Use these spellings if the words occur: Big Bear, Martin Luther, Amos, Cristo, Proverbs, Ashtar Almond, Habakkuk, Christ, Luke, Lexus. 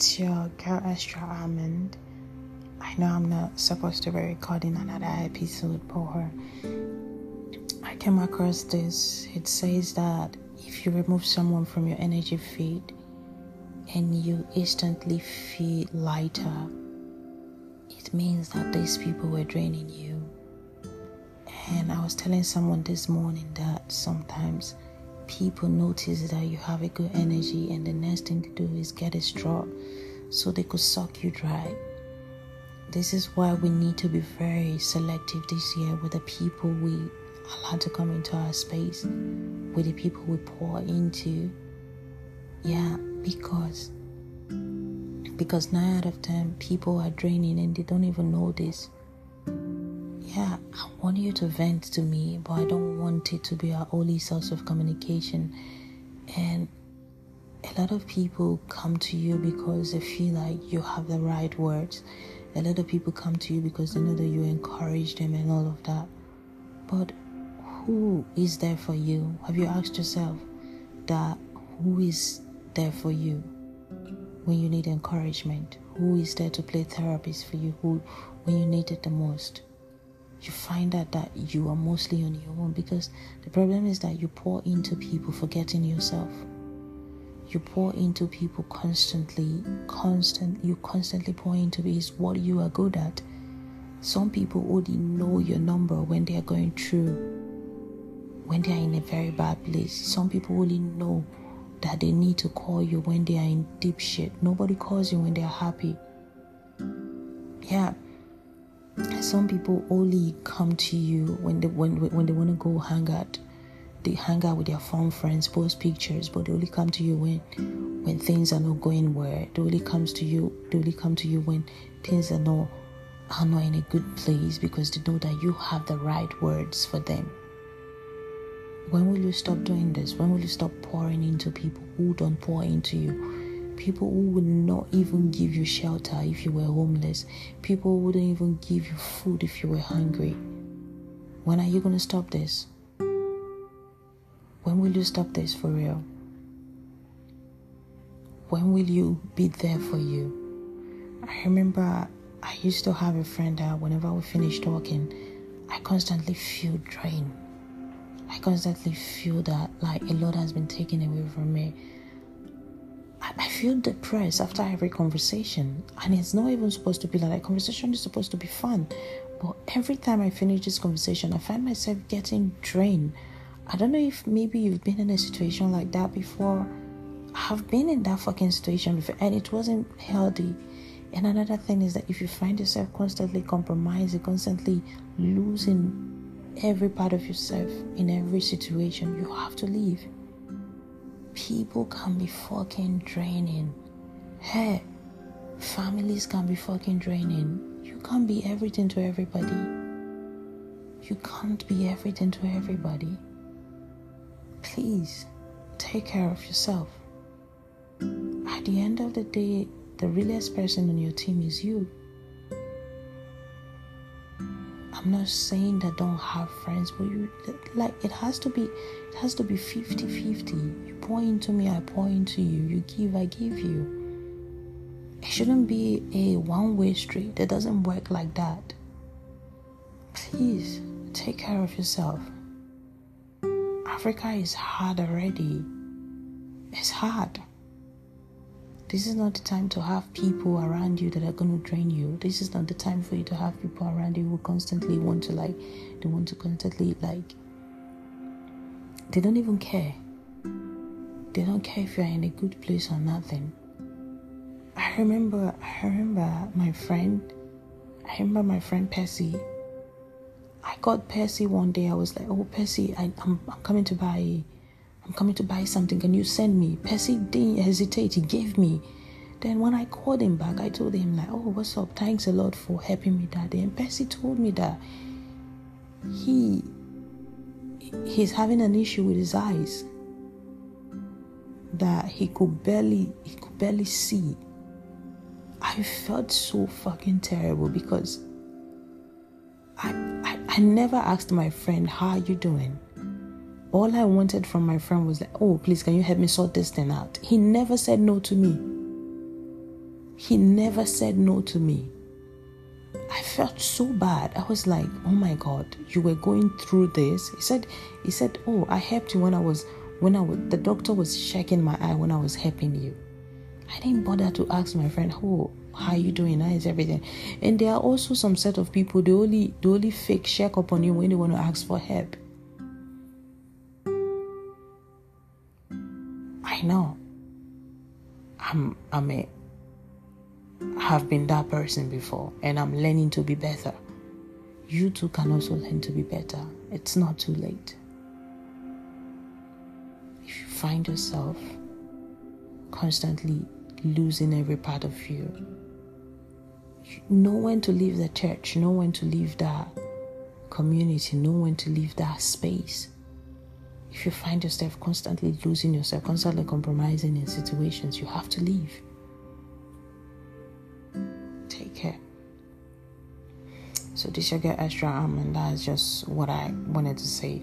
It's your girl Ashtar Almond. I know I'm not supposed to be recording another episode, but I came across this. It says that if you remove someone from your energy feed and you instantly feel lighter, it means that these people were draining you. And I was telling someone this morning that sometimes people notice that you have a good energy, and the next thing to do is get a straw so they could suck you dry. This is why we need to be very selective this year with the people we allow to come into our space, with the people we pour into. Yeah, because 9 out of 10 people are draining and they don't even know this. Yeah, I want you to vent to me, but I don't want it to be our only source of communication. And a lot of people come to you because they feel like you have the right words. A lot of people come to you because they know that you encourage them and all of that. But who is there for you? Have you asked yourself that, who is there for you when you need encouragement? Who is there to play therapist for you when you need it the most? You find out that you are mostly on your own, because the problem is that you pour into people forgetting yourself. You pour into people constantly pour into is what you are good at. Some people only know your number when they are going through, when they are in a very bad place. Some people only know that they need to call you when they are in deep shit. Nobody calls you when they are happy. Yeah. Some people only come to you when they want to go hang out. They hang out with their phone friends, post pictures, but they only come to you when things are not going well. They only come to you when things are not in a good place, because they know that you have the right words for them. When will you stop doing this? When will you stop pouring into people who don't pour into you? People who would not even give you shelter if you were homeless. People who wouldn't even give you food if you were hungry. When are you going to stop this? When will you stop this for real? When will you be there for you? I remember I used to have a friend that whenever we finished talking, I constantly feel drained. I constantly feel that like a lot has been taken away from me. I feel depressed after every conversation, and it's not even supposed to be like that. Conversation is supposed to be fun, but every time I finish this conversation, I find myself getting drained. I don't know if maybe you've been in a situation like that before. I've been in that fucking situation before, and it wasn't healthy. And another thing is that if you find yourself constantly compromising, constantly losing every part of yourself in every situation, you have to leave. People can be fucking draining. Hey, families can be fucking draining. You can't be everything to everybody. You can't be everything to everybody. Please, take care of yourself. At the end of the day, the realest person on your team is you. I'm not saying that don't have friends, but you like it has to be 50-50. You pour into me, I pour into you. You give, I give you. It shouldn't be a one-way street. It doesn't work like that. Please take care of yourself. Africa is hard already. It's hard. This is not the time to have people around you that are going to drain you. This is not the time for you to have people around you who constantly want to constantly they don't even care. They don't care if you're in a good place or nothing. I remember my friend Percy. I got Percy one day. I was like, oh Percy, I'm coming to buy something, can you send me? Percy didn't hesitate, he gave me. Then when I called him back, I told him like, oh, what's up, thanks a lot for helping me that day. And Percy told me that he's having an issue with his eyes, that he could barely see. I felt so fucking terrible, because I never asked my friend, how are you doing? All I wanted from my friend was like, oh, please, can you help me sort this thing out? He never said no to me. He never said no to me. I felt so bad. I was like, oh my God, you were going through this. He said, oh, I helped you when I was, the doctor was checking my eye when I was helping you. I didn't bother to ask my friend, oh, how are you doing? How is everything? And there are also some set of people, they only fake check up on you when they want to ask for help. I know. I have been that person before, and I'm learning to be better. You too can also learn to be better. It's not too late. If you find yourself constantly losing every part of you, you know when to leave the church, know when to leave that community, know when to leave that space. If you find yourself constantly losing yourself, constantly compromising in situations, you have to leave. Take care. So this is your girl Ashtar Almond, and that's just what I wanted to say.